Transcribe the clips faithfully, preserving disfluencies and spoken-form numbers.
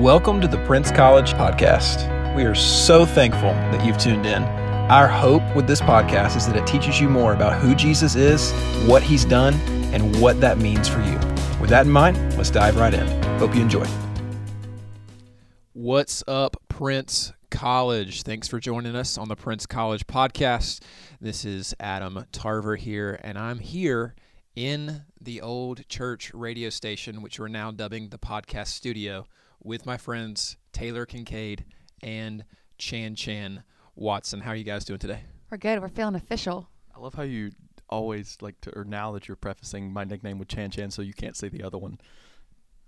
Welcome to the Prince College Podcast. We are so thankful that you've tuned in. Our hope with this podcast is that it teaches you more about who Jesus is, what he's done, and what that means for you. With that in mind, let's dive right in. Hope you enjoy. What's up, Prince College? Thanks for joining us on the Prince College Podcast. This is Adam Tarver here, and I'm here in the old church radio station, which we're now dubbing the podcast studio, with my friends Taylor Kincaid and Chan Chan Watson. How are you guys doing today? We're good. We're feeling official. I love how you always like to, or now that you're prefacing my nickname with Chan Chan, so you can't say the other one.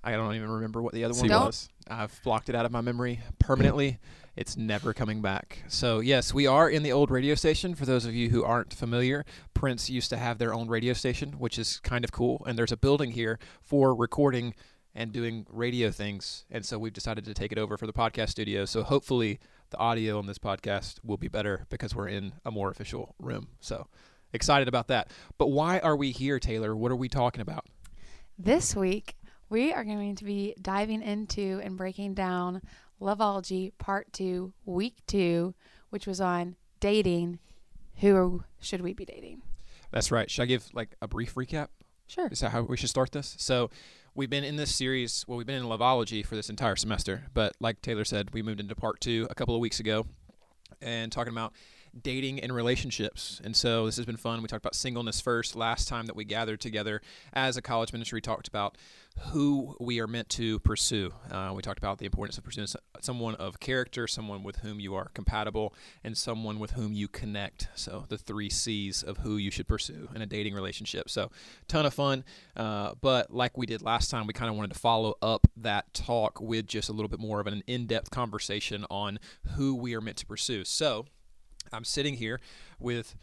I don't even remember what the other one Don't. was. I've blocked it out of my memory permanently. It's never coming back. So, yes, we are in the old radio station. For those of you who aren't familiar, Prince used to have their own radio station, which is kind of cool. And there's a building here for recording and doing radio things. And so we've decided to take it over for the podcast studio. So hopefully the audio on this podcast will be better because we're in a more official room. So excited about that. But why are we here, Taylor? What are we talking about? This week, we are going to be diving into and breaking down Loveology Part two, Week two, which was on dating. Who should we be dating? That's right. Should I give like a brief recap? Sure. Is that how we should start this? So we've been in this series, well, we've been in Loveology for this entire semester, but like Taylor said, we moved into Part two a couple of weeks ago and talking about dating and relationships. And so this has been fun. We talked about singleness first last time that we gathered together as a college ministry, talked about who we are meant to pursue. Uh, we talked about the importance of pursuing someone of character, someone with whom you are compatible, and someone with whom you connect. So the three C's of who you should pursue in a dating relationship. So ton of fun. Uh, but like we did last time, we kind of wanted to follow up that talk with just a little bit more of an in-depth conversation on who we are meant to pursue. So I'm sitting here with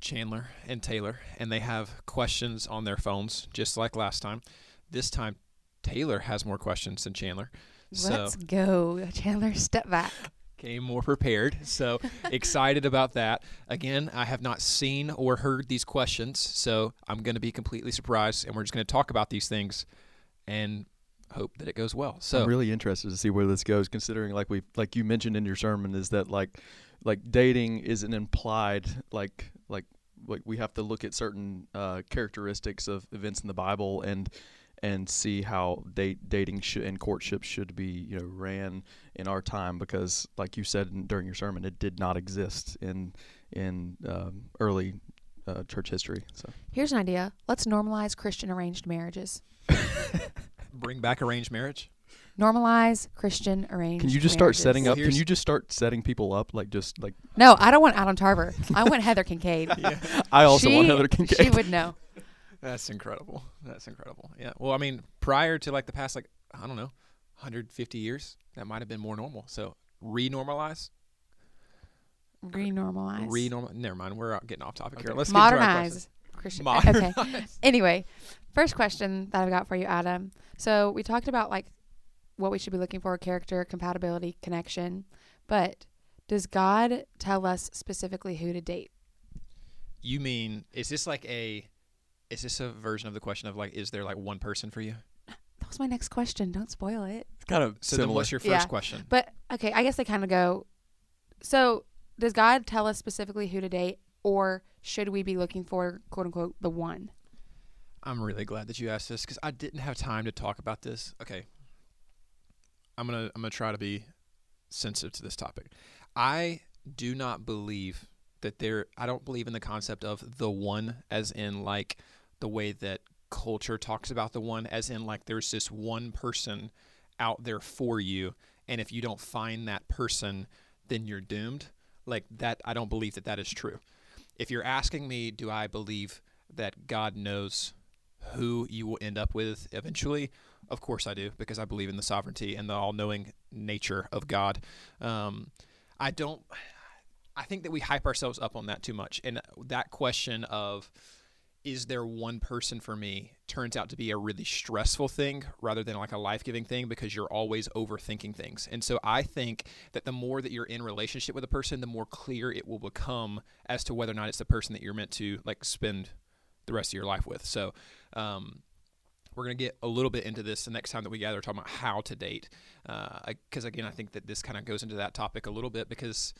Chandler and Taylor, and they have questions on their phones, just like last time. This time, Taylor has more questions than Chandler. Let's so, go. Chandler, step back. Came more prepared, so excited about that. Again, I have not seen or heard these questions, so I'm going to be completely surprised, and we're just going to talk about these things and hope that it goes well. So I'm really interested to see where this goes, considering like we like you mentioned in your sermon is that like like dating is an implied like like like we have to look at certain uh characteristics of events in the Bible and and see how date dating sh- and courtship should be, you know, ran in our time, because like you said in, during your sermon, it did not exist in in um, early uh, church history. So here's an idea. Let's normalize Christian arranged marriages. Bring back arranged marriage. Normalize Christian arranged marriage. Can you just marriages. start setting up? Can you just start setting people up? Like just like. No, I don't want Adam Tarver. I want Heather Kincaid. Yeah. I also she, want Heather Kincaid. She would know. That's incredible. That's incredible. Yeah. Well, I mean, prior to like the past, like, I don't know, one hundred fifty years, that might have been more normal. So re-normalize. Re-normalize. Re-normal. Never mind. We're getting off topic okay. here. Let's modernize Christian. Modernize. Okay. Anyway. First question that I've got for you, Adam. So we talked about like what we should be looking for, character, compatibility, connection. But does God tell us specifically who to date? You mean, is this like a, is this a version of the question of like, is there like one person for you? That was my next question. Don't spoil it. It's kind of so similar. Then what's your first yeah. question? But okay, I guess they kind of go, so does God tell us specifically who to date, or should we be looking for, quote unquote, the one? I'm really glad that you asked this because I didn't have time to talk about this. Okay, I'm gonna I'm gonna try to be sensitive to this topic. I do not believe that there. I don't believe in the concept of the one, as in like the way that culture talks about the one, as in like there's this one person out there for you, and if you don't find that person, then you're doomed. Like that, I don't believe that that is true. If you're asking me, do I believe that God knows who you will end up with eventually? Of course I do, because I believe in the sovereignty and the all-knowing nature of God. Um, I don't, I think that we hype ourselves up on that too much. And that question of, is there one person for me, turns out to be a really stressful thing rather than like a life-giving thing, because you're always overthinking things. And so I think that the more that you're in relationship with a person, the more clear it will become as to whether or not it's the person that you're meant to like spend the rest of your life with. So, um, We're going to get a little bit into this the next time that we gather, talking about how to date. Because, uh, again, I think that this kind of goes into that topic a little bit because,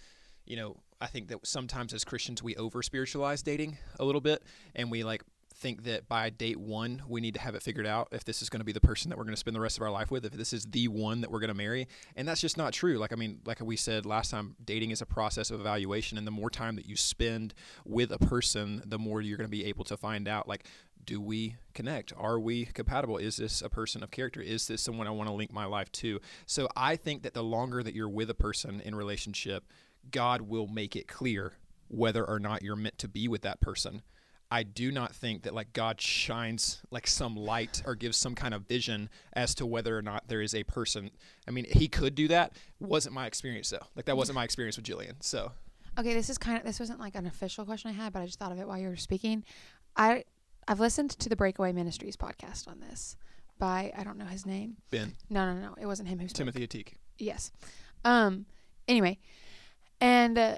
you know, I think that sometimes as Christians we over-spiritualize dating a little bit, and we, like, think that by date one we need to have it figured out if this is going to be the person that we're going to spend the rest of our life with, if this is the one that we're going to marry. And that's just not true. Like, I mean, like we said last time, dating is a process of evaluation, and the more time that you spend with a person, the more you're going to be able to find out, like, do we connect? Are we compatible? Is this a person of character? Is this someone I want to link my life to? So I think that the longer that you're with a person in relationship, God will make it clear whether or not you're meant to be with that person. I do not think that, like, God shines like some light or gives some kind of vision as to whether or not there is a person. I mean, he could do that. Wasn't my experience though. Like, that wasn't my experience with Jillian. So, okay, this is kind of, this wasn't like an official question I had, but I just thought of it while you were speaking. I I've listened to the Breakaway Ministries podcast on this by, I don't know his name. Ben. No, no, no. It wasn't him who spoke. Timothy Attique. Yes. Um. Anyway, and. Uh,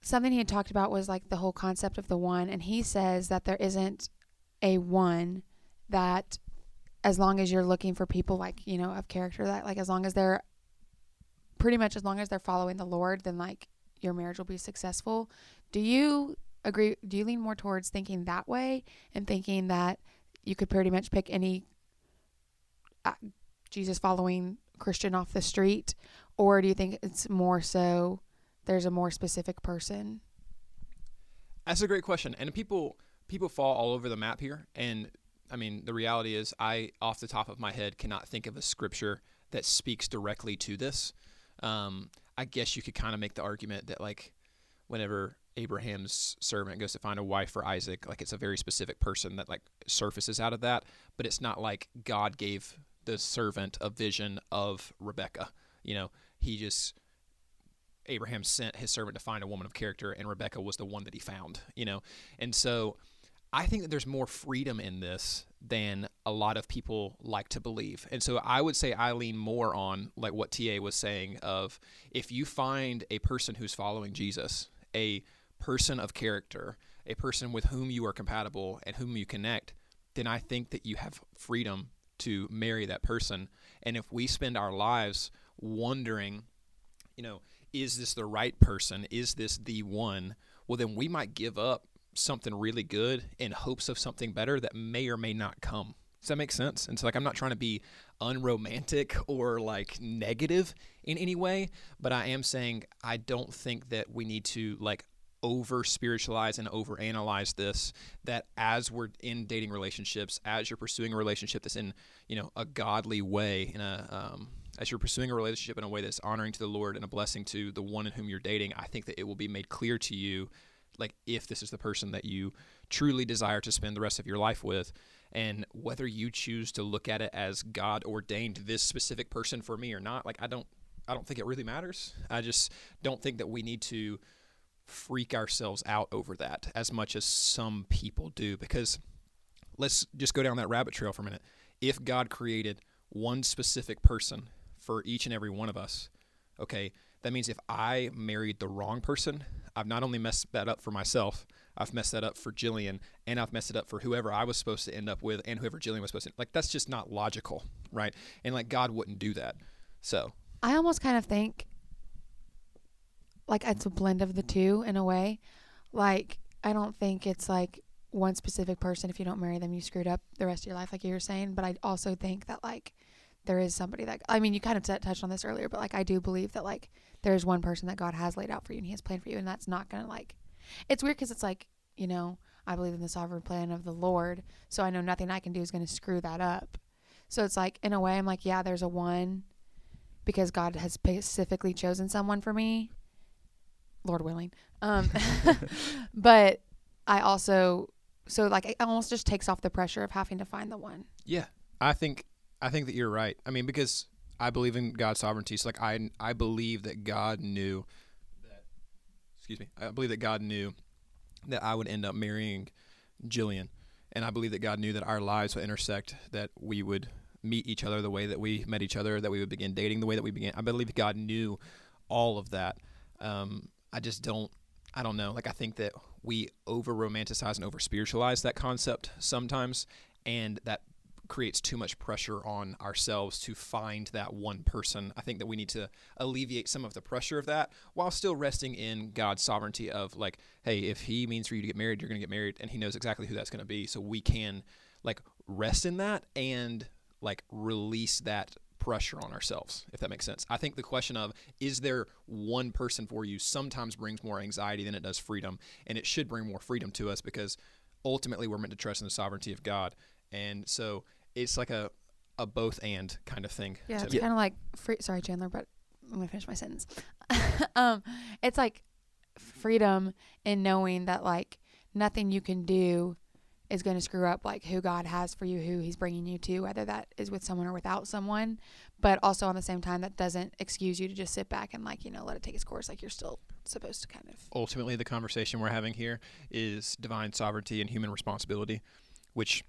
Something he had talked about was, like, the whole concept of the one, and he says that there isn't a one, that as long as you're looking for people, like, you know, of character, that, like, as long as they're pretty much as long as they're following the Lord, then, like, your marriage will be successful. Do you agree? Do you lean more towards thinking that way and thinking that you could pretty much pick any uh, Jesus following Christian off the street, or do you think it's more so there's a more specific person? That's a great question. And people people fall all over the map here. And, I mean, the reality is I, off the top of my head, cannot think of a scripture that speaks directly to this. Um, I guess you could kind of make the argument that, like, whenever Abraham's servant goes to find a wife for Isaac, like, it's a very specific person that, like, surfaces out of that. But it's not like God gave the servant a vision of Rebecca. You know, he just... Abraham sent his servant to find a woman of character, and Rebecca was the one that he found, you know? And so I think that there's more freedom in this than a lot of people like to believe. And so I would say I lean more on, like, what T A was saying of, if you find a person who's following Jesus, a person of character, a person with whom you are compatible and whom you connect, then I think that you have freedom to marry that person. And if we spend our lives wondering, you know, is this the right person? Is this the one? Well, then we might give up something really good in hopes of something better that may or may not come. Does that make sense? And so, like, I'm not trying to be unromantic or, like, negative in any way, but I am saying I don't think that we need to, like, over-spiritualize and over-analyze this, that as we're in dating relationships, as you're pursuing a relationship that's in, you know, a godly way, in a, um, as you're pursuing a relationship in a way that's honoring to the Lord and a blessing to the one in whom you're dating, I think that it will be made clear to you, like, if this is the person that you truly desire to spend the rest of your life with, and whether you choose to look at it as God ordained this specific person for me or not. Like, I don't, I don't think it really matters. I just don't think that we need to freak ourselves out over that as much as some people do, because let's just go down that rabbit trail for a minute. If God created one specific person for each and every one of us, okay, that means if I married the wrong person, I've not only messed that up for myself, I've messed that up for Jillian, and I've messed it up for whoever I was supposed to end up with and whoever Jillian was supposed to. Like, that's just not logical, right? And, like, God wouldn't do that. So I almost kind of think, like, it's a blend of the two in a way. Like, I don't think it's like one specific person, if you don't marry them, you screwed up the rest of your life, like you were saying. But I also think that, like, there is somebody that, I mean, you kind of t- touched on this earlier, but, like, I do believe that, like, there's one person that God has laid out for you and he has planned for you, and that's not going to, like, it's weird because it's like, you know, I believe in the sovereign plan of the Lord, so I know nothing I can do is going to screw that up. So it's like, in a way, I'm like, yeah, there's a one because God has specifically chosen someone for me, Lord willing. Um, but I also, so, like, it almost just takes off the pressure of having to find the one. Yeah, I think... I think that you're right. I mean, because I believe in God's sovereignty. So, like, I I believe that God knew that, excuse me, I believe that God knew that I would end up marrying Jillian. And I believe that God knew that our lives would intersect, that we would meet each other the way that we met each other, that we would begin dating the way that we began. I believe God knew all of that. Um, I just don't, I don't know. Like, I think that we over-romanticize and over-spiritualize that concept sometimes, and that creates too much pressure on ourselves to find that one person. I think that we need to alleviate some of the pressure of that while still resting in God's sovereignty of like, hey, if he means for you to get married, you're going to get married, and he knows exactly who that's going to be. So we can like rest in that and like release that pressure on ourselves, if that makes sense. I think the question of, is there one person for you, sometimes brings more anxiety than it does freedom. And it should bring more freedom to us because ultimately we're meant to trust in the sovereignty of God. And so it's like a, a both and kind of thing. Yeah, it's kind of like, free, sorry, Chandler, but I'm going to finish my sentence. um, it's like freedom in knowing that like nothing you can do is going to screw up like who God has for you, who he's bringing you to, whether that is with someone or without someone. But also on the same time, that doesn't excuse you to just sit back and like, you know, let it take its course. Like you're still supposed to kind of. Ultimately, the conversation we're having here is divine sovereignty and human responsibility, which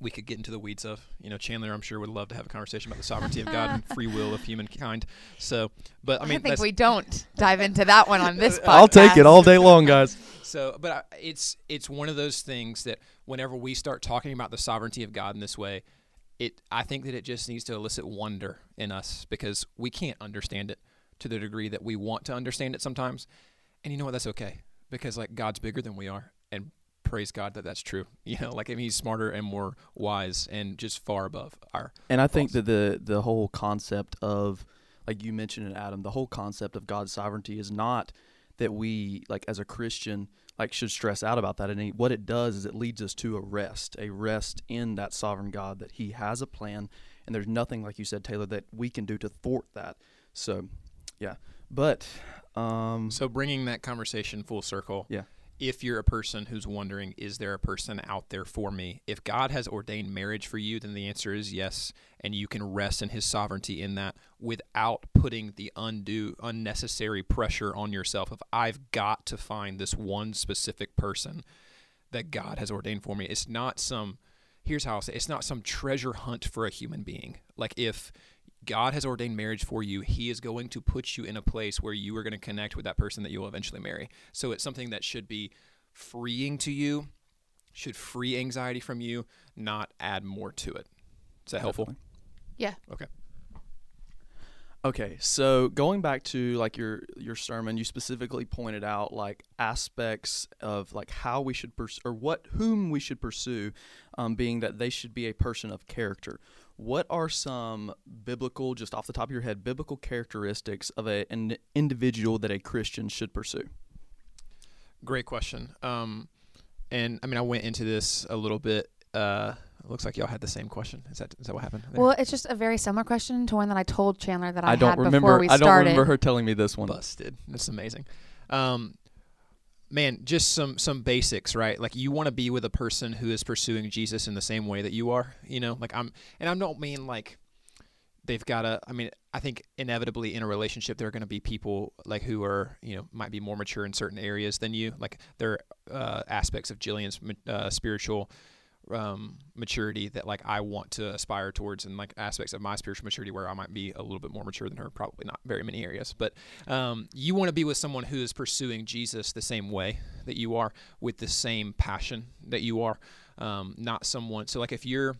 we could get into the weeds of. You know, Chandler, I'm sure, would love to have a conversation about the sovereignty of God and free will of humankind. So, but I mean, I think we don't dive into that one on this podcast. I'll take it all day long, guys. So, but I, it's it's one of those things that whenever we start talking about the sovereignty of God in this way, it I think that it just needs to elicit wonder in us because we can't understand it to the degree that we want to understand it sometimes. And you know what? That's okay because like God's bigger than we are, and praise God that that's true. You know, like I mean, he's smarter and more wise and just far above our. And I thoughts. think that the the whole concept of, like you mentioned it, Adam, the whole concept of God's sovereignty is not that we, like as a Christian, like should stress out about that. And what it does is it leads us to a rest, a rest in that sovereign God, that he has a plan. And there's nothing, like you said, Taylor, that we can do to thwart that. So, yeah. But. Um, so bringing that conversation full circle. Yeah. If you're a person who's wondering, is there a person out there for me? If God has ordained marriage for you, then the answer is yes, and you can rest in his sovereignty in that without putting the undue, unnecessary pressure on yourself of, I've got to find this one specific person that God has ordained for me. It's not some, here's how I'll say, it's not some treasure hunt for a human being. Like if God has ordained marriage for you, he is going to put you in a place where you are going to connect with that person that you will eventually marry. So it's something that should be freeing to you, should free anxiety from you, not add more to it. Is that helpful? Yeah. Okay. Okay. So going back to like your, your sermon, you specifically pointed out like aspects of like how we should pursue or what, whom we should pursue, um, being that they should be a person of character. What are some biblical, just off the top of your head, biblical characteristics of a, an individual that a Christian should pursue? Great question. Um, and I mean, I went into this a little bit. Uh, it looks like y'all had the same question. Is that is that what happened? There? Well, it's just a very similar question to one that I told Chandler that I, I don't had remember, before we started. I don't remember her telling me this one. Busted. That's amazing. Um, man, just some some basics, right? Like you want to be with a person who is pursuing Jesus in the same way that you are, you know, like I'm, and I don't mean like they've got to, I mean, I think inevitably in a relationship, there are going to be people like who are, you know, might be more mature in certain areas than you. Like there are uh, aspects of Jillian's uh, spiritual um, maturity that like I want to aspire towards, and like aspects of my spiritual maturity where I might be a little bit more mature than her, probably not very many areas, but um, you want to be with someone who is pursuing Jesus the same way that you are, with the same passion that you are, um, not someone. So like if you're,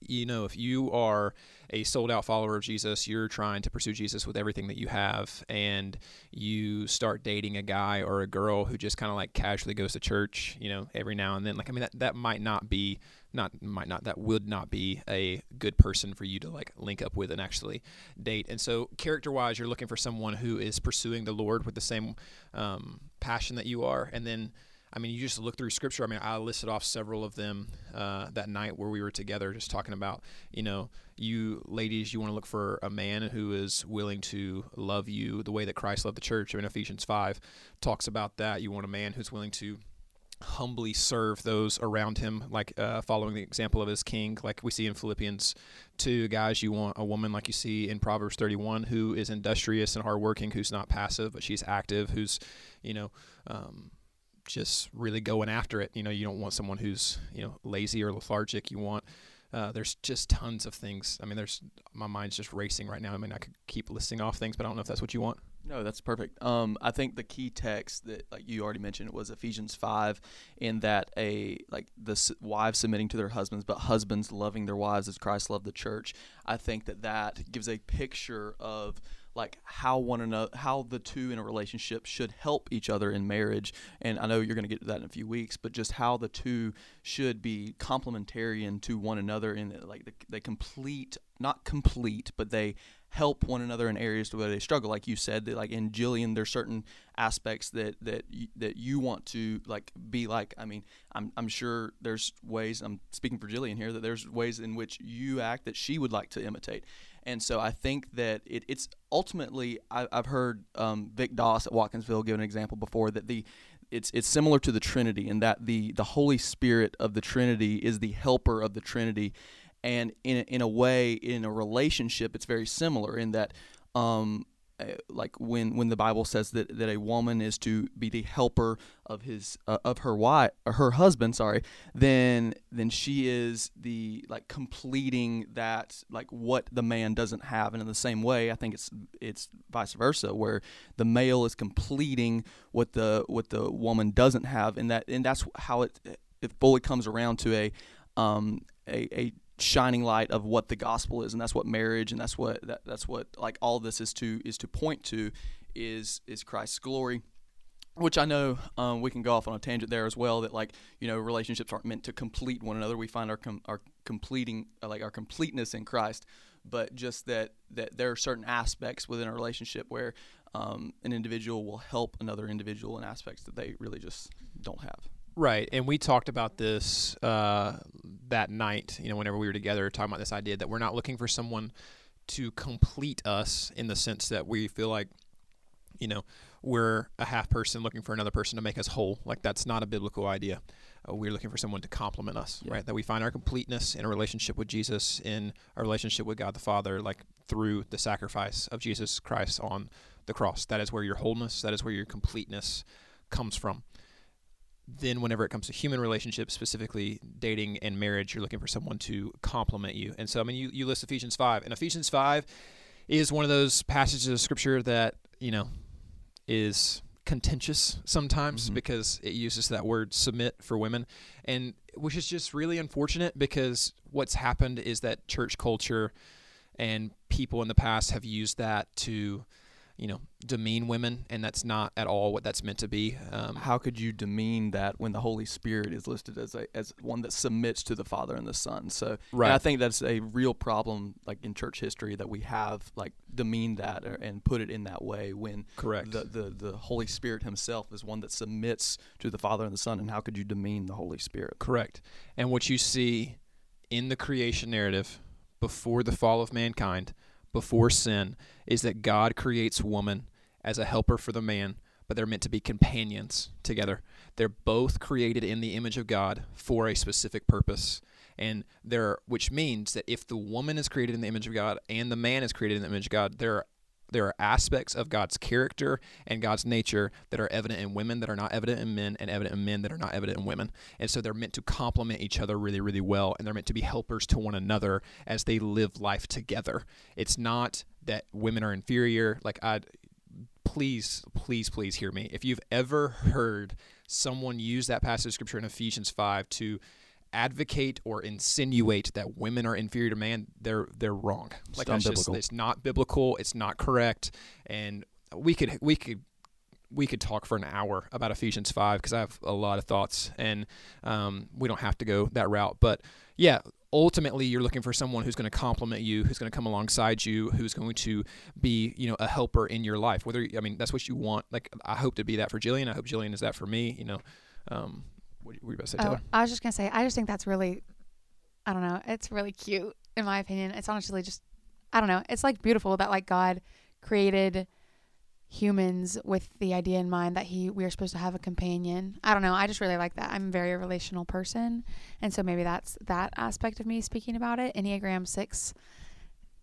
you know, if you are a sold out follower of Jesus, you're trying to pursue Jesus with everything that you have, and you start dating a guy or a girl who just kind of like casually goes to church, you know, every now and then, like, I mean, that, that might not be, not, might not, that would not be a good person for you to like link up with and actually date. And so character wise, you're looking for someone who is pursuing the Lord with the same um, passion that you are. And then, I mean, you just look through scripture. I mean, I listed off several of them uh, that night where we were together just talking about, you know, you ladies, you want to look for a man who is willing to love you the way that Christ loved the church. I mean, Ephesians five talks about that. You want a man who's willing to humbly serve those around him, like uh, following the example of his king, like we see in Philippians two. Guys, you want a woman like you see in Proverbs thirty-one, who is industrious and hardworking, who's not passive, but she's active, who's, you know, um, just really going after it. You know, you don't want someone who's, you know, lazy or lethargic. You want, uh, there's just tons of things. I mean, there's, my mind's just racing right now. I mean, I could keep listing off things, but I don't know if that's what you want. No, that's perfect. Um, I think the key text that, like you already mentioned, it was Ephesians five, in that a like the s- wives submitting to their husbands, but husbands loving their wives as Christ loved the church. I think that that gives a picture of like how one another, how the two in a relationship should help each other in marriage. And I know you're going to get to that in a few weeks, but just how the two should be complementarian to one another, and like the, they complete, not complete, but they help one another in areas where they struggle. Like you said, that like in Jillian, there's certain aspects that that you, that you want to like be like. I mean, I'm I'm sure there's ways. I'm speaking for Jillian here, that there's ways in which you act that she would like to imitate. And so I think that it, it's ultimately, I, I've heard um, Vic Doss at Watkinsville give an example before that the it's it's similar to the Trinity, in that the the Holy Spirit of the Trinity is the helper of the Trinity. And in a, in a way, in a relationship, it's very similar in that, um, like when when the Bible says that, that a woman is to be the helper of his uh, of her wife, or her husband, sorry, then then she is the like completing that like what the man doesn't have. And in the same way, I think it's it's vice versa, where the male is completing what the what the woman doesn't have, and that and that's how it it fully comes around to a um a a shining light of what the gospel is. And that's what marriage, and that's what that, that's what like all this is to is to point to is is Christ's glory, which I know um, we can go off on a tangent there as well, that like, you know, relationships aren't meant to complete one another. We find our com- our completing uh, like our completeness in Christ, but just that that there are certain aspects within a relationship where um, an individual will help another individual in aspects that they really just don't have. Right, and we talked about this uh, that night, you know, whenever we were together, talking about this idea that we're not looking for someone to complete us in the sense that we feel like, you know, we're a half person looking for another person to make us whole. Like, that's not a biblical idea. Uh, we're looking for someone to complement us, yeah. right? That we find our completeness in a relationship with Jesus, in a relationship with God the Father, like through the sacrifice of Jesus Christ on the cross. That is where your wholeness, that is where your completeness comes from. Then whenever it comes to human relationships, specifically dating and marriage, you're looking for someone to complement you. And so, I mean, you, you list Ephesians five. And Ephesians five is one of those passages of Scripture that, you know, is contentious sometimes mm-hmm. because it uses that word submit for women, and which is just really unfortunate, because what's happened is that church culture and people in the past have used that to you know, demean women, and that's not at all what that's meant to be. Um, How could you demean that when the Holy Spirit is listed as a as one that submits to the Father and the Son? So right. I think that's a real problem, like in church history, that we have like demeaned that or, and put it in that way when correct the, the the Holy Spirit Himself is one that submits to the Father and the Son. And how could you demean the Holy Spirit? Correct. And what you see in the creation narrative before the fall of mankind, before sin, is that God creates woman as a helper for the man, but they're meant to be companions together. They're both created in the image of God for a specific purpose, and there, which means that if the woman is created in the image of God and the man is created in the image of God, there are there are aspects of God's character and God's nature that are evident in women that are not evident in men, and evident in men that are not evident in women. And so they're meant to complement each other really, really well, and they're meant to be helpers to one another as they live life together. It's not that women are inferior. Like, I, please, please, please hear me. If you've ever heard someone use that passage of Scripture in Ephesians five to advocate or insinuate that women are inferior to man, they're they're wrong. Like, that's just, it's not biblical, it's not correct. And we could we could we could talk for an hour about Ephesians five, because I have a lot of thoughts, and um we don't have to go that route. But yeah, ultimately you're looking for someone who's going to complement you, who's going to come alongside you, who's going to be, you know, a helper in your life. Whether, I mean, that's what you want. Like, I hope to be that for Jillian. I hope Jillian is that for me, you know. Um What were you about to say, Taylor? Oh, I was just going to say, I just think that's really, I don't know, it's really cute in my opinion. It's honestly just, I don't know, it's like beautiful that like God created humans with the idea in mind that he, we are supposed to have a companion. I don't know, I just really like that. I'm a very relational person, and so maybe that's that aspect of me speaking about it. Enneagram six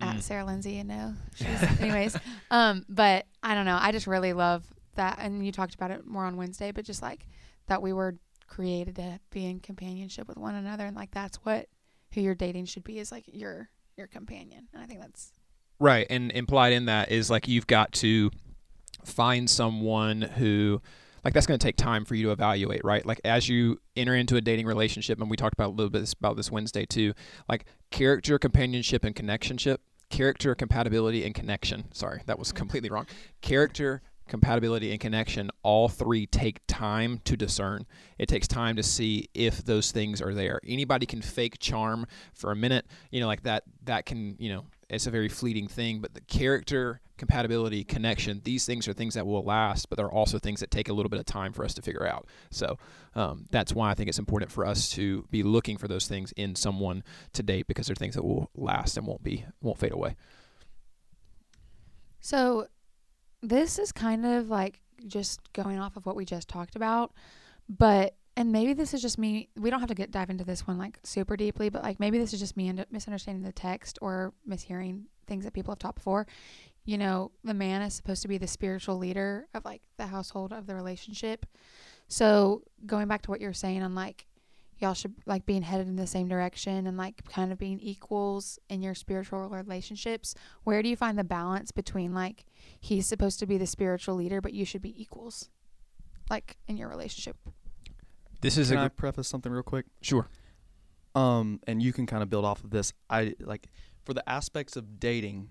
mm. at Sarah Lindsay, you know. She's, anyways, um, but I don't know, I just really love that, and you talked about it more on Wednesday, but just like that we were created to be in companionship with one another, and like that's what who you're dating should be, is like your your companion. And I think that's right. And implied in that is like you've got to find someone who, like, that's going to take time for you to evaluate, right? Like, as you enter into a dating relationship, and we talked about a little bit this, about this Wednesday too, like character, companionship, and connectionship. Character, compatibility, and connection. Sorry, that was completely wrong. Character, compatibility, and connection, all three take time to discern. It takes time to see if those things are there. Anybody can fake charm for a minute, you know, like that, that can, you know, it's a very fleeting thing, but the character, compatibility, connection, these things are things that will last, but they're also things that take a little bit of time for us to figure out. So um, that's why I think it's important for us to be looking for those things in someone to date, because they're things that will last and won't be, won't fade away. So this is kind of like just going off of what we just talked about, but, and maybe this is just me, we don't have to get dive into this one like super deeply, but like maybe this is just me misunderstanding the text or mishearing things that people have taught before. You know, the man is supposed to be the spiritual leader of like the household of the relationship. So going back to what you're saying on like, y'all should like being headed in the same direction and like kind of being equals in your spiritual relationships. Where do you find the balance between like, he's supposed to be the spiritual leader, but you should be equals like in your relationship? This is, can I preface something real quick? Sure. Um, and you can kind of build off of this. I like for the aspects of dating,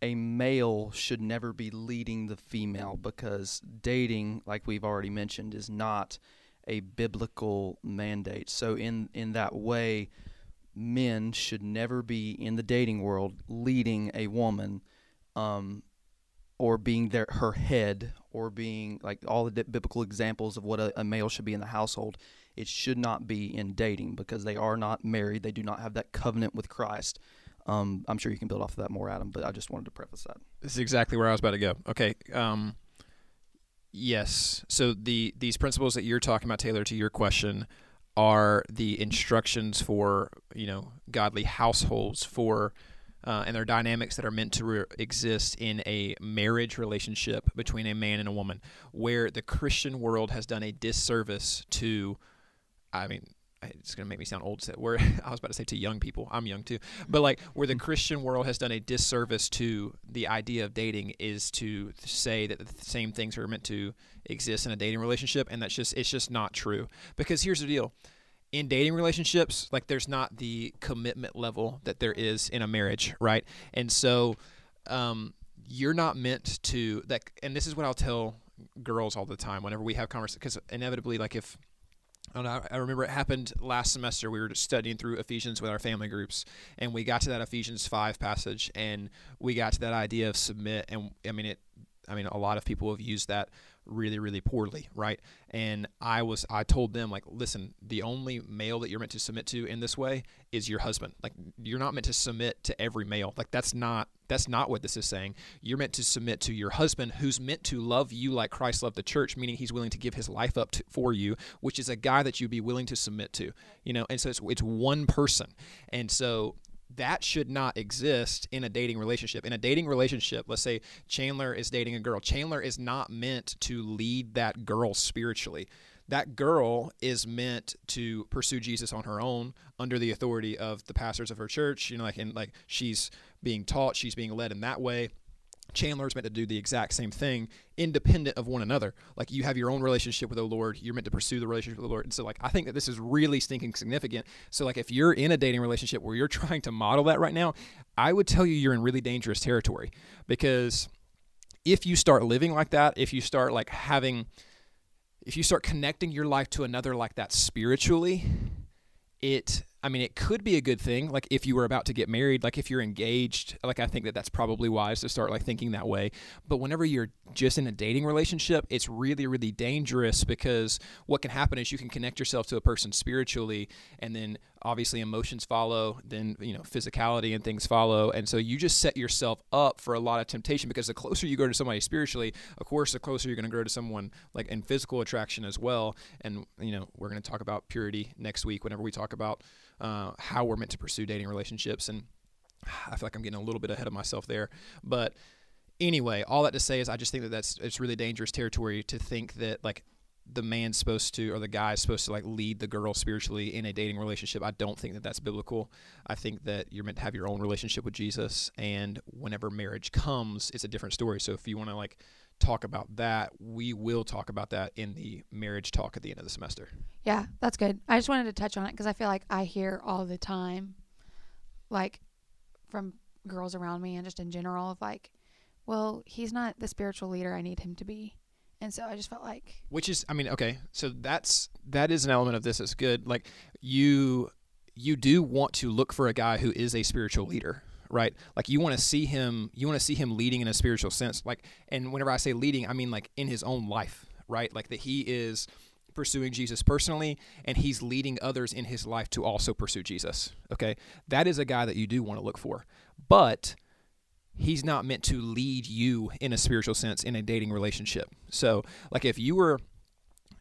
a male should never be leading the female, because dating, like we've already mentioned, is not a biblical mandate. So in, in that way, men should never be in the dating world leading a woman, um, or being their, her head, or being like all the biblical examples of what a, a male should be in the household. It should not be in dating, because they are not married. They do not have that covenant with Christ. Um, I'm sure you can build off of that more, Adam, but I just wanted to preface that. This is exactly where I was about to go. Okay. Um, yes. So the these principles that you're talking about, Taylor, to your question, are the instructions for, you know, godly households for uh, and their dynamics that are meant to re- exist in a marriage relationship between a man and a woman, where the Christian world has done a disservice to, I mean, it's going to make me sound old. Where I was about to say to young people, I'm young too, but like where the Christian world has done a disservice to the idea of dating is to say that the same things are meant to exist in a dating relationship. And that's just, it's just not true, because here's the deal. In dating relationships, like there's not the commitment level that there is in a marriage. Right. And so, um, you're not meant to that. And this is what I'll tell girls all the time whenever we have conversations, because inevitably, like if, And I, I remember it happened last semester. We were studying through Ephesians with our family groups, and we got to that Ephesians five passage, and we got to that idea of submit. And I mean, it. I mean, a lot of people have used that really, really poorly, right? And I was, I told them, like, listen, the only male that you're meant to submit to in this way is your husband. Like, you're not meant to submit to every male. Like, that's not, that's not what this is saying. You're meant to submit to your husband, who's meant to love you like Christ loved the church, meaning he's willing to give his life up to, for you, which is a guy that you'd be willing to submit to, you know? And so it's, it's one person. And so that should not exist in a dating relationship. In a dating relationship, let's say Chandler is dating a girl. Chandler is not meant to lead that girl spiritually. That girl is meant to pursue Jesus on her own under the authority of the pastors of her church. You know, like, and like she's being taught, she's being led in that way. Chandler's meant to do the exact same thing, independent of one another. Like, you have your own relationship with the Lord. You're meant to pursue the relationship with the Lord. And so, like, I think that this is really stinking significant. So, like, if you're in a dating relationship where you're trying to model that right now, I would tell you you're in really dangerous territory, because if you start living like that, if you start, like, having, if you start connecting your life to another like that spiritually, it, I mean, it could be a good thing, like if you were about to get married, like if you're engaged, like I think that that's probably wise to start like thinking that way. But whenever you're just in a dating relationship, it's really, really dangerous, because what can happen is you can connect yourself to a person spiritually, and then obviously emotions follow, then, you know, physicality and things follow. And so you just set yourself up for a lot of temptation, because the closer you go to somebody spiritually, of course, the closer you're going to grow to someone like in physical attraction as well. And, you know, we're going to talk about purity next week whenever we talk about Uh, how we're meant to pursue dating relationships. And I feel like I'm getting a little bit ahead of myself there. But anyway, all that to say is I just think that that's, it's really dangerous territory to think that like the man's supposed to, or the guy's supposed to like lead the girl spiritually in a dating relationship. I don't think that that's biblical. I think that you're meant to have your own relationship with Jesus. And whenever marriage comes, it's a different story. So if you want to like talk about that. We will talk about that in the marriage talk at the end of the semester. Yeah, that's good. I just wanted to touch on it because I feel like I hear all the time, like from girls around me and just in general, of like, well, he's not the spiritual leader I need him to be. And so I just felt like, which is, I mean, okay, so that's, that is an element of this that's good. Like you, you do want to look for a guy who is a spiritual leader, right? Like you want to see him, you want to see him leading in a spiritual sense. Like, and whenever I say leading, I mean like in his own life, right? Like that he is pursuing Jesus personally and he's leading others in his life to also pursue Jesus. Okay. That is a guy that you do want to look for, but he's not meant to lead you in a spiritual sense in a dating relationship. So like if you were,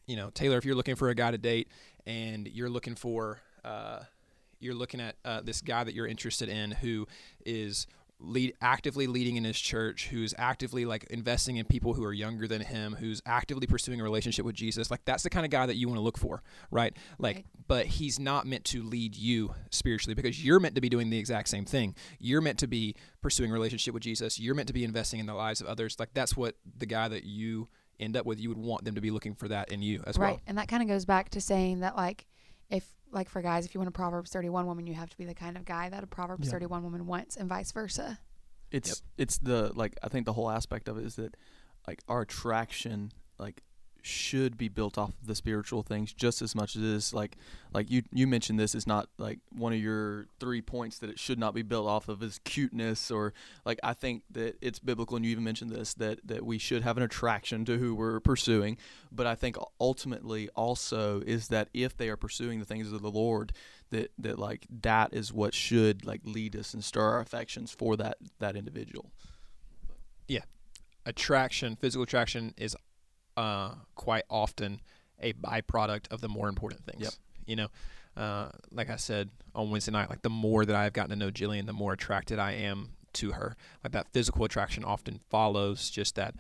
you know, Taylor, if you're looking for a guy to date and you're looking for, uh, you're looking at uh, this guy that you're interested in who is lead actively leading in his church, who's actively like investing in people who are younger than him, who's actively pursuing a relationship with Jesus. Like that's the kind of guy that you want to look for, right? Like, right. But he's not meant to lead you spiritually because you're meant to be doing the exact same thing. You're meant to be pursuing a relationship with Jesus. You're meant to be investing in the lives of others. Like that's what the guy that you end up with, you would want them to be looking for that in you as well. Right. And that kind of goes back to saying that like, if like for guys, if you want a Proverbs thirty-one woman, you have to be the kind of guy that a Proverbs yeah. thirty-one woman wants and vice versa. It's, yep. it's the, like, I think the whole aspect of it is that like our attraction, like should be built off of the spiritual things just as much as it is like, like you, you mentioned this is not like one of your three points that it should not be built off of is cuteness or like, I think that it's biblical. And you even mentioned this, that, that we should have an attraction to who we're pursuing. But I think ultimately also is that if they are pursuing the things of the Lord, that, that like, that is what should like lead us and stir our affections for that, that individual. Yeah. Attraction, physical attraction is Uh, quite often a byproduct of the more important things. Yep. You know, uh, like I said on Wednesday night, like the more that I've gotten to know Jillian, the more attracted I am to her. Like that physical attraction often follows just that,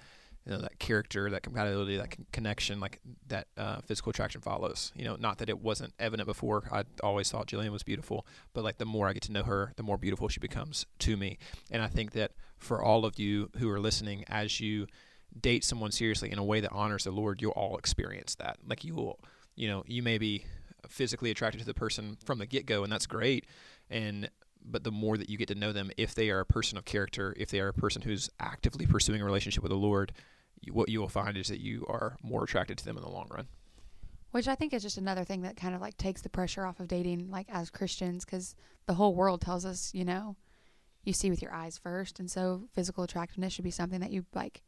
you know, that character, that compatibility, that con- connection, like that uh, physical attraction follows. You know, not that it wasn't evident before. I always thought Jillian was beautiful, but like the more I get to know her, the more beautiful she becomes to me. And I think that for all of you who are listening, as you date someone seriously in a way that honors the Lord, you'll all experience that. Like you will, you know, you may be physically attracted to the person from the get-go and that's great. And, but the more that you get to know them, if they are a person of character, if they are a person who's actively pursuing a relationship with the Lord, you, what you will find is that you are more attracted to them in the long run. Which I think is just another thing that kind of like takes the pressure off of dating, like as Christians, because the whole world tells us, you know, you see with your eyes first. And so physical attractiveness should be something that you like,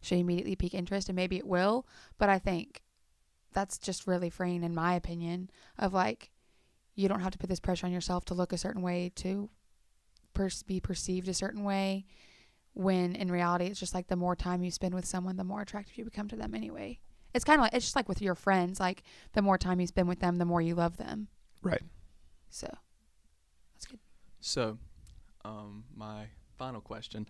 should immediately pique interest, and maybe it will, but I think that's just really freeing in my opinion of like, you don't have to put this pressure on yourself to look a certain way, to per- be perceived a certain way, when in reality, it's just like the more time you spend with someone, the more attractive you become to them anyway. It's kind of like, it's just like with your friends, like the more time you spend with them, the more you love them. Right. So that's good. So, um, my final question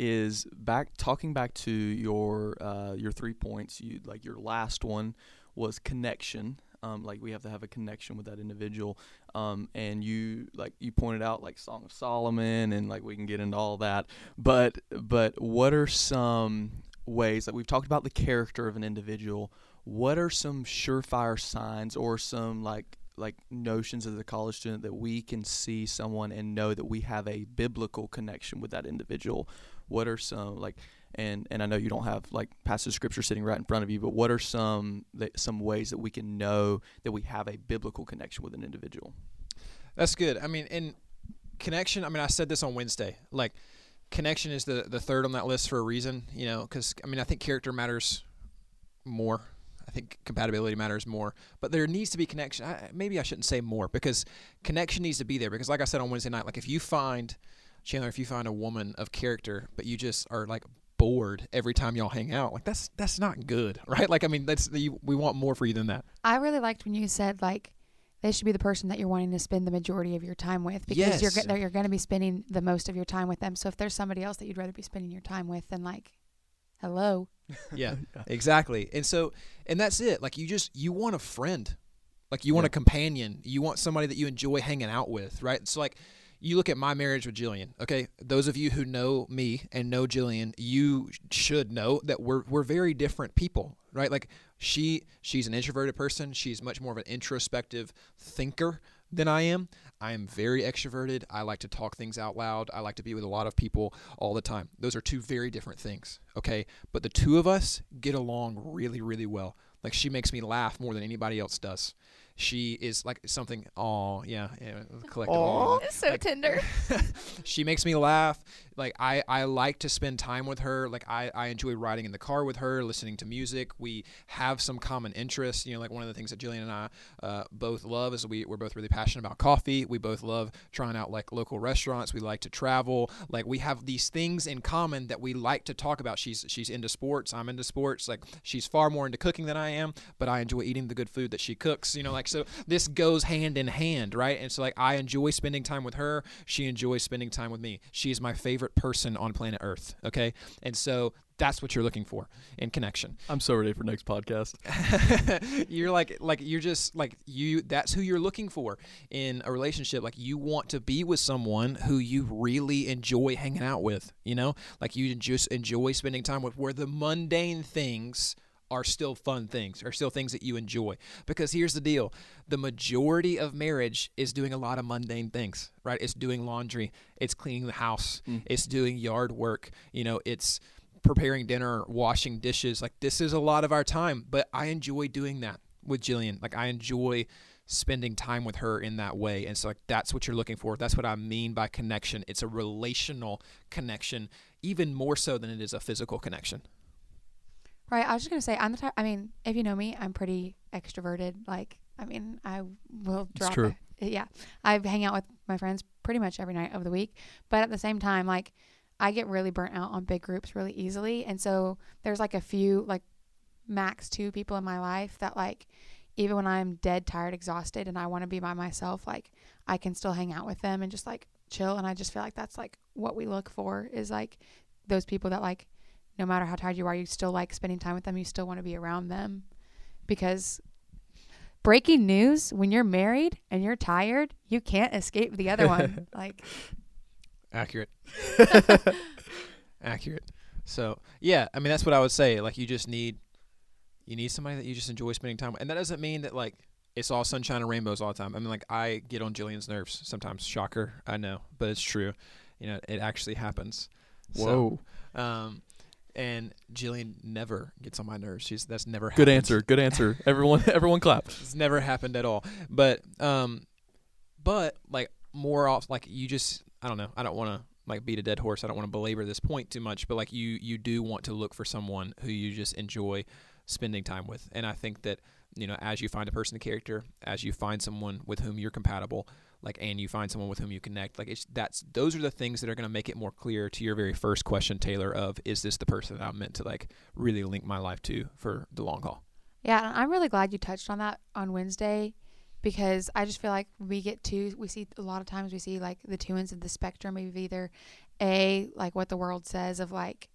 is back talking back to your uh, your three points. You like your last one was connection. Um, like we have to have a connection with that individual. Um, and you like you pointed out like Song of Solomon, and like we can get into all that. But but what are some ways that like we've talked about the character of an individual? What are some surefire signs or some like like notions as a college student that we can see someone and know that we have a biblical connection with that individual? What are some like, and, and I know you don't have like passage of scripture sitting right in front of you, but what are some that, some ways that we can know that we have a biblical connection with an individual? That's good. I mean, and connection, I mean, I said this on Wednesday, like connection is the, the third on that list for a reason, you know, because I mean, I think character matters more. I think compatibility matters more, but there needs to be connection. I, maybe I shouldn't say more because connection needs to be there because like I said on Wednesday night, like if you find Chandler, if you find a woman of character, but you just are like bored every time y'all hang out, like that's that's not good, right? Like I mean, that's the, we want more for you than that. I really liked when you said like they should be the person that you're wanting to spend the majority of your time with because yes. you're you're going to be spending the most of your time with them. So if there's somebody else that you'd rather be spending your time with, then like, hello. Yeah, exactly. And so, and that's it. Like you just you want a friend, like you want yeah. a companion, you want somebody that you enjoy hanging out with, right? So like. you look at my marriage with Jillian, okay? Those of you who know me and know Jillian, you should know that we're we're very different people, right? Like she she's an introverted person. She's much more of an introspective thinker than I am. I am very extroverted. I like to talk things out loud. I like to be with a lot of people all the time. Those are two very different things, okay? But the two of us get along really, really well. Like she makes me laugh more than anybody else does. She is like something, oh yeah, yeah collective. Aww. It's so like, tender. She makes me laugh. Like I, I like to spend time with her. Like I, I enjoy riding in the car with her, listening to music. We have some common interests. You know, like one of the things that Jillian and I uh, both love is we, we're both really passionate about coffee. We both love trying out like local restaurants. We like to travel. Like we have these things in common that we like to talk about. She's she's into sports. I'm into sports. Like she's far more into cooking than I am, but I enjoy eating the good food that she cooks. You know, like so this goes hand in hand, right? And so like I enjoy spending time with her. She enjoys spending time with me. She is my favorite person on planet Earth, okay? And so that's what you're looking for in connection. I'm so ready for next podcast. You're like, like you're just like you. That's who you're looking for in a relationship. Like you want to be with someone who you really enjoy hanging out with. You know, like you just enjoy spending time with, where the mundane things are still fun things, are still things that you enjoy. Because here's the deal. The majority of marriage is doing a lot of mundane things, right? It's doing laundry. It's cleaning the house. Mm. It's doing yard work. You know, it's preparing dinner, washing dishes. Like this is a lot of our time, but I enjoy doing that with Jillian. Like I enjoy spending time with her in that way. And so like that's what you're looking for. That's what I mean by connection. It's a relational connection, even more so than it is a physical connection. Right, I was just going to say, I'm the type, I mean, if you know me, I'm pretty extroverted. Like, I mean, I will drop. It's true. It. Yeah. I hang out with my friends pretty much every night of the week. But at the same time, like, I get really burnt out on big groups really easily. And so there's, like, a few, like, max two people in my life that, like, even when I'm dead tired, exhausted, and I want to be by myself, like, I can still hang out with them and just, like, chill. And I just feel like that's, like, what we look for is, like, those people that, like, no matter how tired you are, you still like spending time with them. You still want to be around them. Because breaking news, when you're married and you're tired, you can't escape the other one. Like accurate. Accurate. So, yeah, I mean, that's what I would say. Like you just need, you need somebody that you just enjoy spending time with. And that doesn't mean that like it's all sunshine and rainbows all the time. I mean, like I get on Jillian's nerves sometimes. Shocker, I know, but it's true. You know, it actually happens. Whoa. So, um, and Jillian never gets on my nerves. She's that's never happened. Good answer. Good answer. Everyone, everyone clapped. It's never happened at all. But, um, but like more off, like you just, I don't know. I don't want to like beat a dead horse. I don't want to belabor this point too much. But like you, you do want to look for someone who you just enjoy spending time with. And I think that you know, as you find a person of character, as you find someone with whom you're compatible, like, and you find someone with whom you connect, like, it's that's those are the things that are going to make it more clear to your very first question, Taylor, of is this the person that I'm meant to like really link my life to for the long haul? Yeah, and I'm really glad you touched on that on Wednesday, because I just feel like we get two, we see a lot of times we see like the two ends of the spectrum of either A, like what the world says of like,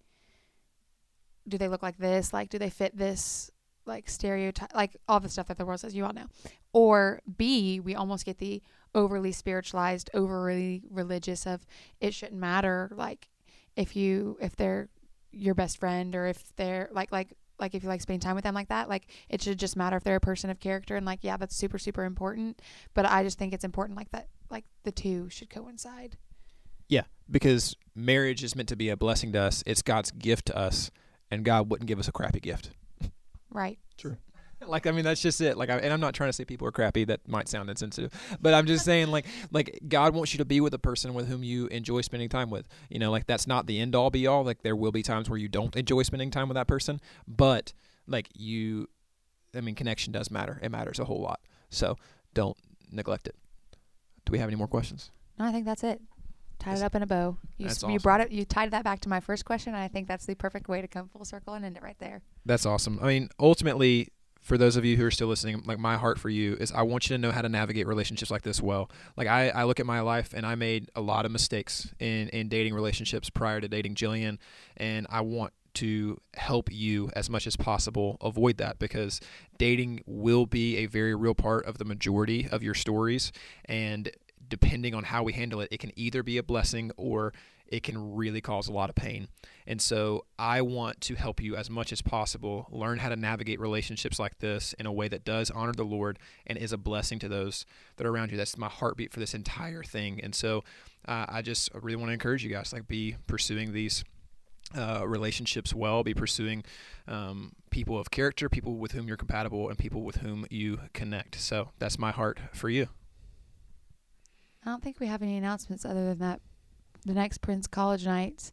do they look like this? Like, do they fit this? Like stereotype, like all the stuff that the world says, you all know. Or B, we almost get the overly spiritualized, overly religious of it shouldn't matter. Like if you, if they're your best friend, or if they're like, like, like if you like spending time with them like that, like it should just matter if they're a person of character. And like, yeah, that's super, super important. But I just think it's important like that, like the two should coincide. Yeah. Because marriage is meant to be a blessing to us. It's God's gift to us, and God wouldn't give us a crappy gift. Right. True. Like, I mean, that's just it. Like, I, and I'm not trying to say people are crappy. That might sound insensitive, but I'm just saying like, like God wants you to be with a person with whom you enjoy spending time with, you know, like that's not the end all be all. Like there will be times where you don't enjoy spending time with that person, but like you, I mean, connection does matter. It matters a whole lot. So don't neglect it. Do we have any more questions? No, I think that's it. Tied it up in a bow. You, sp- awesome. you brought it. You tied that back to my first question, and I think that's the perfect way to come full circle and end it right there. That's awesome. I mean, ultimately, for those of you who are still listening, like my heart for you is I want you to know how to navigate relationships like this well. Like I, I look at my life and I made a lot of mistakes in, in dating relationships prior to dating Jillian, and I want to help you as much as possible avoid that, because dating will be a very real part of the majority of your stories, and depending on how we handle it, it can either be a blessing or it can really cause a lot of pain. And so I want to help you as much as possible learn how to navigate relationships like this in a way that does honor the Lord and is a blessing to those that are around you. That's my heartbeat for this entire thing. And so uh, I just really want to encourage you guys, like, be pursuing these Uh, relationships well, be pursuing um, people of character, people with whom you're compatible, and people with whom you connect. So that's my heart for you. I don't think we have any announcements other than that. The next Prince College night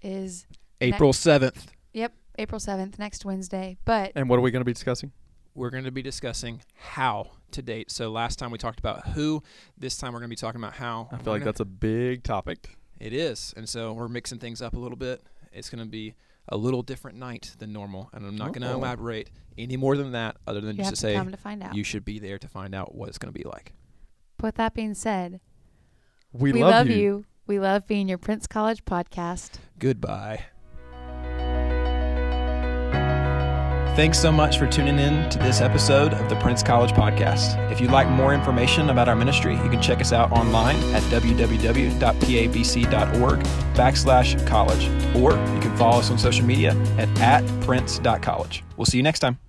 is April seventh. Yep, April seventh, next Wednesday. But and what are we going to be discussing? We're going to be discussing how to date. So last time we talked about who, this time we're going to be talking about how. I feel like that's a big topic. It is, and so we're mixing things up a little bit. It's going to be a little different night than normal, and I'm not going to elaborate any more than that other than you just to say to find out. You should be there to find out what it's going to be like. But with that being said, we, we love, love you. you. We love being your Prince College podcast. Goodbye. Thanks so much for tuning in to this episode of the Prince College Podcast. If you'd like more information about our ministry, you can check us out online at www.pabc.org backslash college, or you can follow us on social media at, at prince dot college. We'll see you next time.